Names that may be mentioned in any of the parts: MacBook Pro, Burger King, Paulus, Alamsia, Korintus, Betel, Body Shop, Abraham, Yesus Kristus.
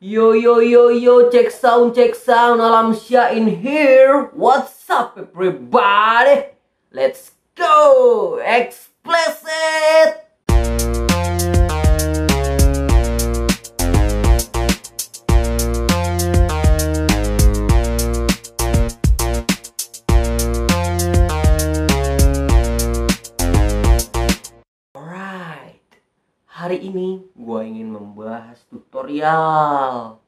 Yo yo yo yo, check sound, Alamsia in here. What's up everybody? Let's go, explicit. Hari ini gue ingin membahas tutorial.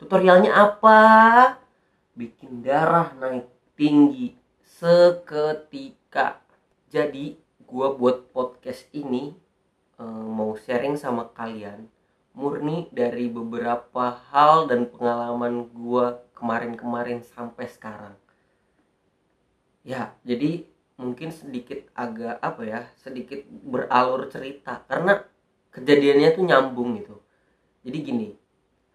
Tutorialnya apa? Bikin darah naik tinggi seketika. Jadi gue buat podcast ini mau sharing sama kalian, murni dari beberapa hal dan pengalaman gue kemarin-kemarin sampai sekarang. Ya, jadi mungkin sedikit agak apa ya, sedikit beralur cerita karena kejadiannya tuh nyambung gitu. Jadi gini,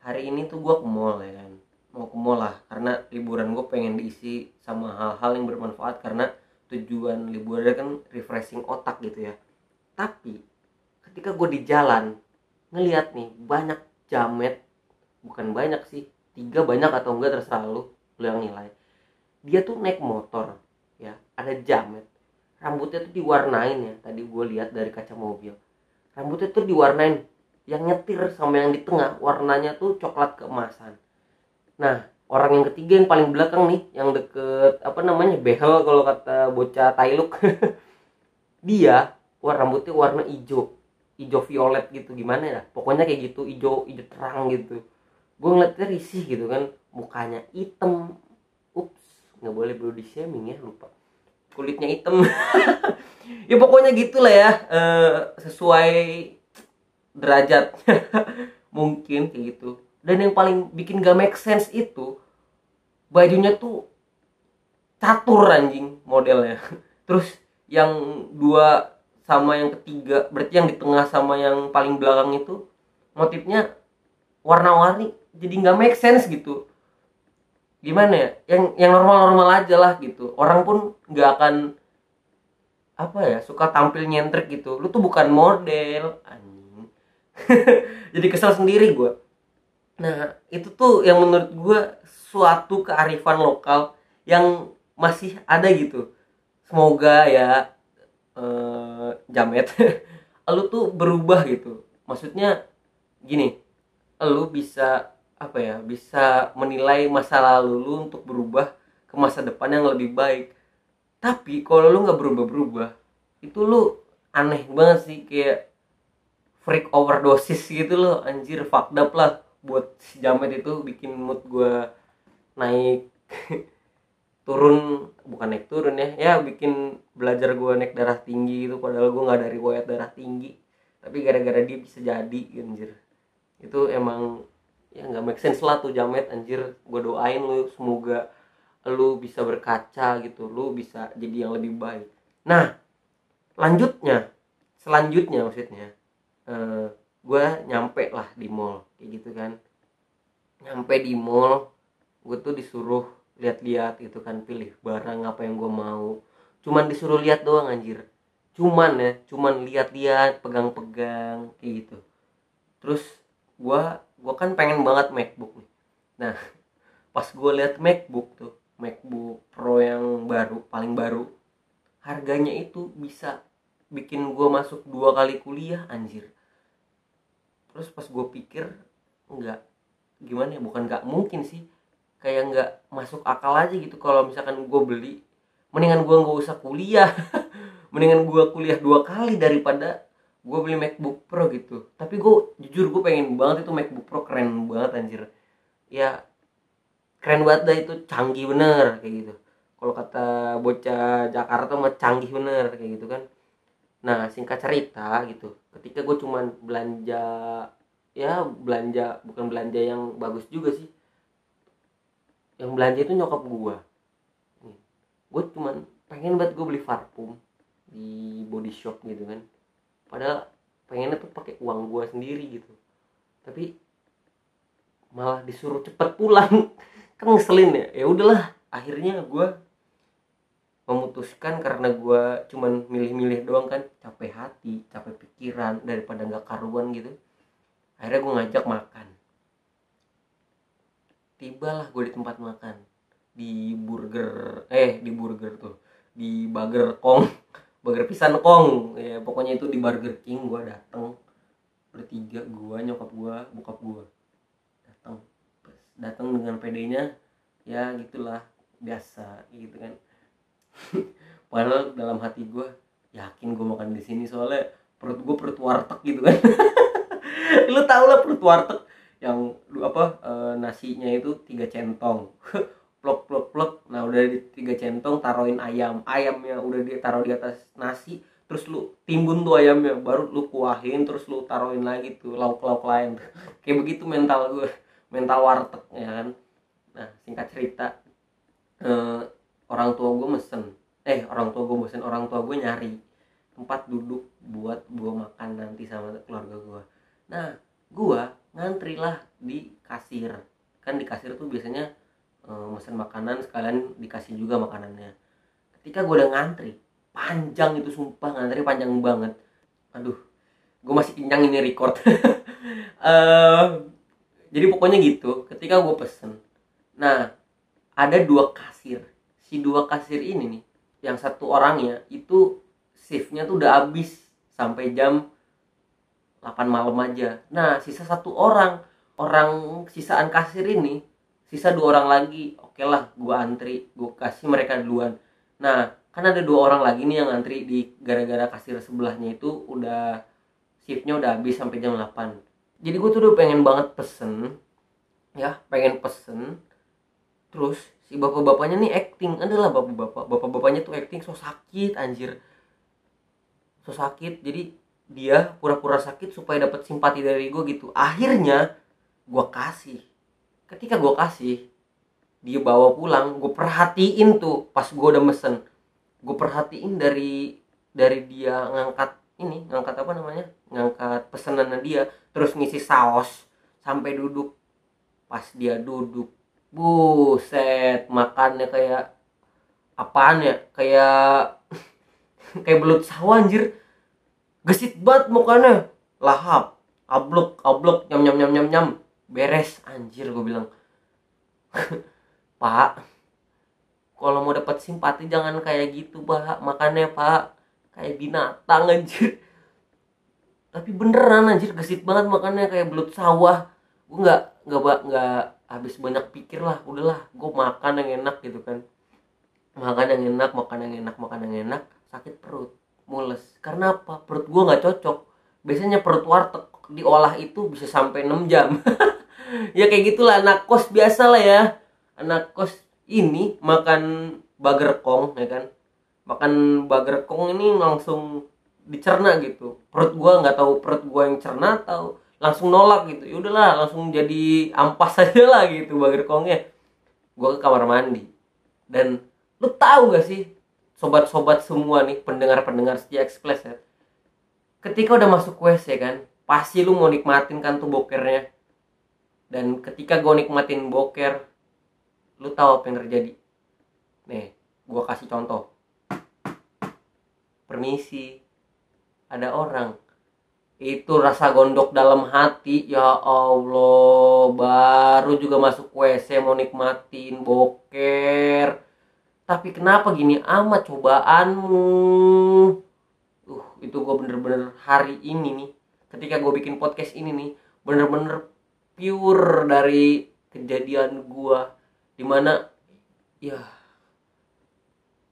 hari ini tuh gue ke mall ya kan. Mau ke mall lah, karena liburan gue pengen diisi sama hal-hal yang bermanfaat. Karena tujuan liburannya kan refreshing otak gitu ya. Tapi ketika gue di jalan ngeliat nih banyak jamet. Bukan banyak sih, 3 banyak atau enggak terserah lu yang nilai. Dia tuh naik motor ya, ada jamet. Rambutnya tuh diwarnain ya, tadi gue lihat dari kaca mobil. Rambutnya tuh diwarnain, yang nyetir sama yang di tengah warnanya tuh coklat keemasan. Nah, orang yang ketiga yang paling belakang nih, yang deket apa namanya behel kalau kata bocah Tailuk, dia rambutnya warna hijau violet gitu, gimana ya? Pokoknya kayak gitu, hijau terang gitu. Gue ngeliatnya risih gitu kan, mukanya hitam. Ups, nggak boleh body shaming ya, lupa. Kulitnya hitam. Ya pokoknya gitulah ya, sesuai derajat. Mungkin kayak gitu. Dan yang paling bikin gak make sense itu bajunya tuh catur anjing modelnya. Terus yang 2 sama yang ketiga, berarti yang di tengah sama yang paling belakang itu motifnya warna-warni, jadi gak make sense gitu. Gimana ya, yang normal-normal aja lah gitu. Orang pun gak akan apa ya, suka tampil nyentrik gitu. Lu tuh bukan model anjing. Jadi kesel sendiri gue. Nah itu tuh yang menurut gue suatu kearifan lokal yang masih ada gitu. Semoga ya jamet lu tuh berubah gitu. Maksudnya gini, lu bisa apa ya, bisa menilai masa lalu lu untuk berubah ke masa depan yang lebih baik. Tapi kalau lu nggak berubah-berubah, itu lu aneh banget sih, kayak freak overdosis gitu loh, anjir, fucked up lah. Buat si jamet itu bikin mood gue naik turun, bukan naik turun ya, ya bikin belajar gue naik darah tinggi gitu. Padahal gue nggak ada riwayat darah tinggi, tapi gara-gara dia bisa jadi, anjir. Itu emang ya nggak make sense lah tuh jamet, anjir. Gue doain lu, semoga lu bisa berkaca gitu, lu bisa jadi yang lebih baik. Nah, selanjutnya maksudnya, gue nyampe lah di mall, kayak gitu kan. Nyampe di mall, gue tuh disuruh lihat-lihat gitu kan, pilih barang apa yang gue mau. Cuman disuruh lihat doang anjir. Cuman lihat-lihat, pegang-pegang, kayak gitu. Terus gue kan pengen banget MacBook nih. Nah, pas gue lihat MacBook Pro yang baru, paling baru, harganya itu bisa bikin gue masuk 2 kali kuliah anjir. Terus pas gue pikir, gak mungkin sih, kayak gak masuk akal aja gitu. Kalau misalkan gue beli, mendingan gue gak usah kuliah. Mendingan gue kuliah 2 kali daripada gue beli MacBook Pro gitu. Tapi gue pengen banget itu MacBook Pro, keren banget anjir. Ya keren banget dah itu, canggih bener kayak gitu. Kalau kata bocah Jakarta mah canggih bener kayak gitu kan. Nah singkat cerita gitu, ketika gue cuman belanja, bukan belanja yang bagus juga sih. Yang belanja itu nyokap gue. Gue cuman pengen banget gue beli parfum di Body Shop gitu kan. Padahal pengennya tuh pakai uang gue sendiri gitu. Tapi malah disuruh cepet pulang. Kan ngeselin ya. Ya udahlah, akhirnya gue memutuskan, karena gue cuman milih-milih doang kan, capek hati, capek pikiran, daripada nggak karuan gitu. Akhirnya gue ngajak makan. tibalah gue di tempat makan, di Burger Kong, Burger Pisan Kong, ya pokoknya itu di Burger King. Gue dateng bertiga, gue, nyokap gue, bokap gue, datang dengan PD-nya, ya gitulah biasa gitu kan. Padahal dalam hati gue yakin gue makan di sini, soalnya perut gue perut warteg gitu kan. Lu tau lah perut warteg yang apa, nasinya itu 3 centong. Plok plok plok, nah udah di 3 centong, taruhin ayamnya udah dia taruh di atas nasi, terus lu timbun tuh ayamnya, baru lu kuahin, terus lu taruhin lagi tuh lauk-lauk lain. Kayak begitu mental gue, mental warteg ya kan. Nah singkat cerita, orang tua gue nyari tempat duduk buat gue makan nanti sama keluarga gue. Nah gue ngantri lah di kasir, kan di kasir tuh biasanya mesen makanan sekalian dikasih juga makanannya. Ketika gue udah ngantri panjang itu, sumpah ngantri panjang banget, aduh gue masih kenyang ini record. Jadi pokoknya gitu, ketika gue pesen, nah ada 2 kasir. Si 2 kasir ini nih, yang satu orangnya itu shiftnya tuh udah habis sampai jam 8 malam aja. Nah sisa satu orang, sisaan kasir ini, sisa 2 orang lagi. Oke lah gue antri, gue kasih mereka duluan. Nah kan ada 2 orang lagi nih yang antri di gara-gara kasir sebelahnya itu udah shiftnya udah habis sampai jam 8. Jadi gue tuh udah pengen banget pesen, ya pengen pesen. Terus si bapak-bapaknya nih acting, adalah bapak-bapaknya tuh acting so sakit anjir, so sakit. Jadi dia pura-pura sakit supaya dapat simpati dari gue gitu. Akhirnya gue kasih, ketika gue kasih dia bawa pulang. Gue perhatiin tuh pas gue udah mesen, gue perhatiin dari dia ngangkat pesenannya dia, terus ngisi saus sampai duduk. Pas dia duduk, buset, makannya kayak apaan ya, kayak belut sawah anjir, gesit banget mukanya, lahap, ablok, nyam, beres anjir. Gue bilang, "Pak, kalau mau dapat simpati jangan kayak gitu, Pak. Makannya, Pak, kayak binatang anjir." Tapi beneran anjir, gesit banget makannya kayak belut sawah. Gue nggak habis banyak pikir lah, udahlah gue makan yang enak gitu kan. Makan yang enak, sakit perut, mules. Karena apa? Perut gue nggak cocok. Biasanya perut warteg diolah itu bisa sampai 6 jam. Ya kayak gitulah, anak kos biasa lah ya. Anak kos ini makan Burger Kong ya kan. Makan Burger Kong ini langsung dicerna gitu. Perut gue nggak tahu, perut gue yang cerna atau langsung nolak gitu. Ya udahlah langsung jadi ampas aja lah gitu Burger Kongnya. Gua ke kamar mandi. Dan lu tahu gak sih sobat-sobat semua nih, pendengar-pendengar setia Express ya, ketika udah masuk WC kan, pasti lu mau nikmatin kan tuh bokernya. Dan ketika gua nikmatin boker, lu tahu apa yang terjadi? Nih, gua kasih contoh. Permisi, ada orang. Itu rasa gondok dalam hati, ya Allah, baru juga masuk WC mau nikmatin boker, tapi kenapa gini amat cobaanmu. Itu gue bener-bener hari ini nih, ketika gue bikin podcast ini nih, bener-bener pure dari kejadian gue, dimana ya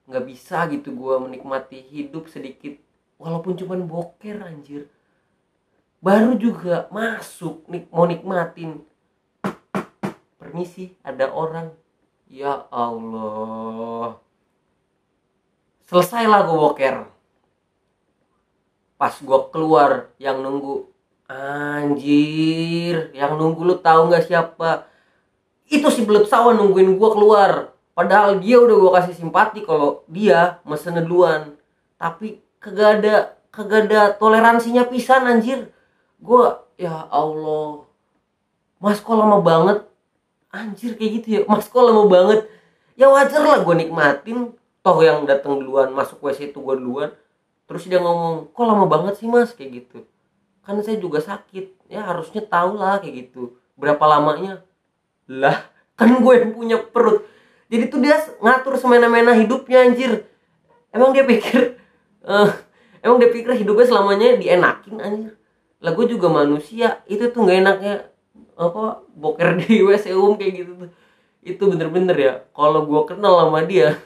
gak bisa gitu gue menikmati hidup sedikit, walaupun cuman boker anjir. Baru juga masuk mau nikmatin, permisi ada orang, ya Allah. Selesailah gue boker. Pas gue keluar, yang nunggu anjir, yang nunggu lu tahu nggak siapa? Itu si belut sawah nungguin gue keluar. Padahal dia udah gue kasih simpati kalau dia mesen duluan. Tapi kagak ada toleransinya pisan anjir. Gue, ya Allah, mas kok lama banget anjir, kayak gitu ya, mas kok lama banget. Ya wajar lah gue nikmatin, toh yang datang duluan masuk WC itu gue duluan. Terus dia ngomong, kok lama banget sih mas, kayak gitu. Kan saya juga sakit, ya harusnya tau lah kayak gitu berapa lamanya. Lah Kan gue yang punya perut. Jadi tuh dia ngatur semena-mena hidupnya, anjir. Emang dia pikir hidupnya selamanya dienakin, anjir. Lah gue juga manusia. Itu tuh gak enaknya apa boker di WC umum kayak gitu tuh. Itu bener-bener ya, kalau gue kenal sama dia,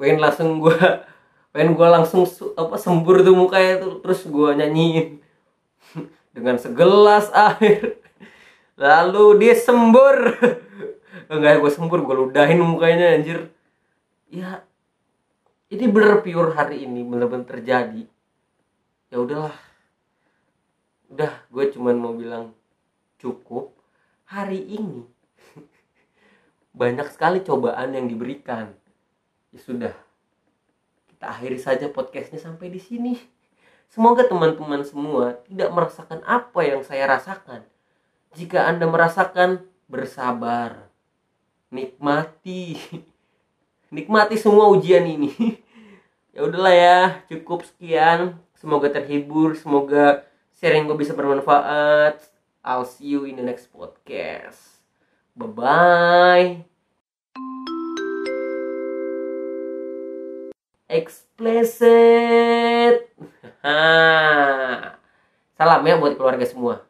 pengen gue langsung apa sembur tuh mukanya tuh, terus gue nyanyiin dengan segelas air lalu dia sembur. Enggak, gue sembur, gue ludahin mukanya, anjir. Ya ini bener pure hari ini, bener-bener terjadi. Ya udahlah, udah, gue cuman mau bilang cukup. Hari ini banyak sekali cobaan yang diberikan. Ya sudah, kita akhiri saja podcastnya sampai di sini. Semoga teman-teman semua tidak merasakan apa yang saya rasakan. Jika Anda merasakan, bersabar, nikmati semua ujian ini. Ya udahlah ya, cukup sekian. Semoga terhibur, semoga sharing gue bisa bermanfaat. I'll see you in the next podcast. Bye-bye. Explicit. Salam ya buat keluarga semua.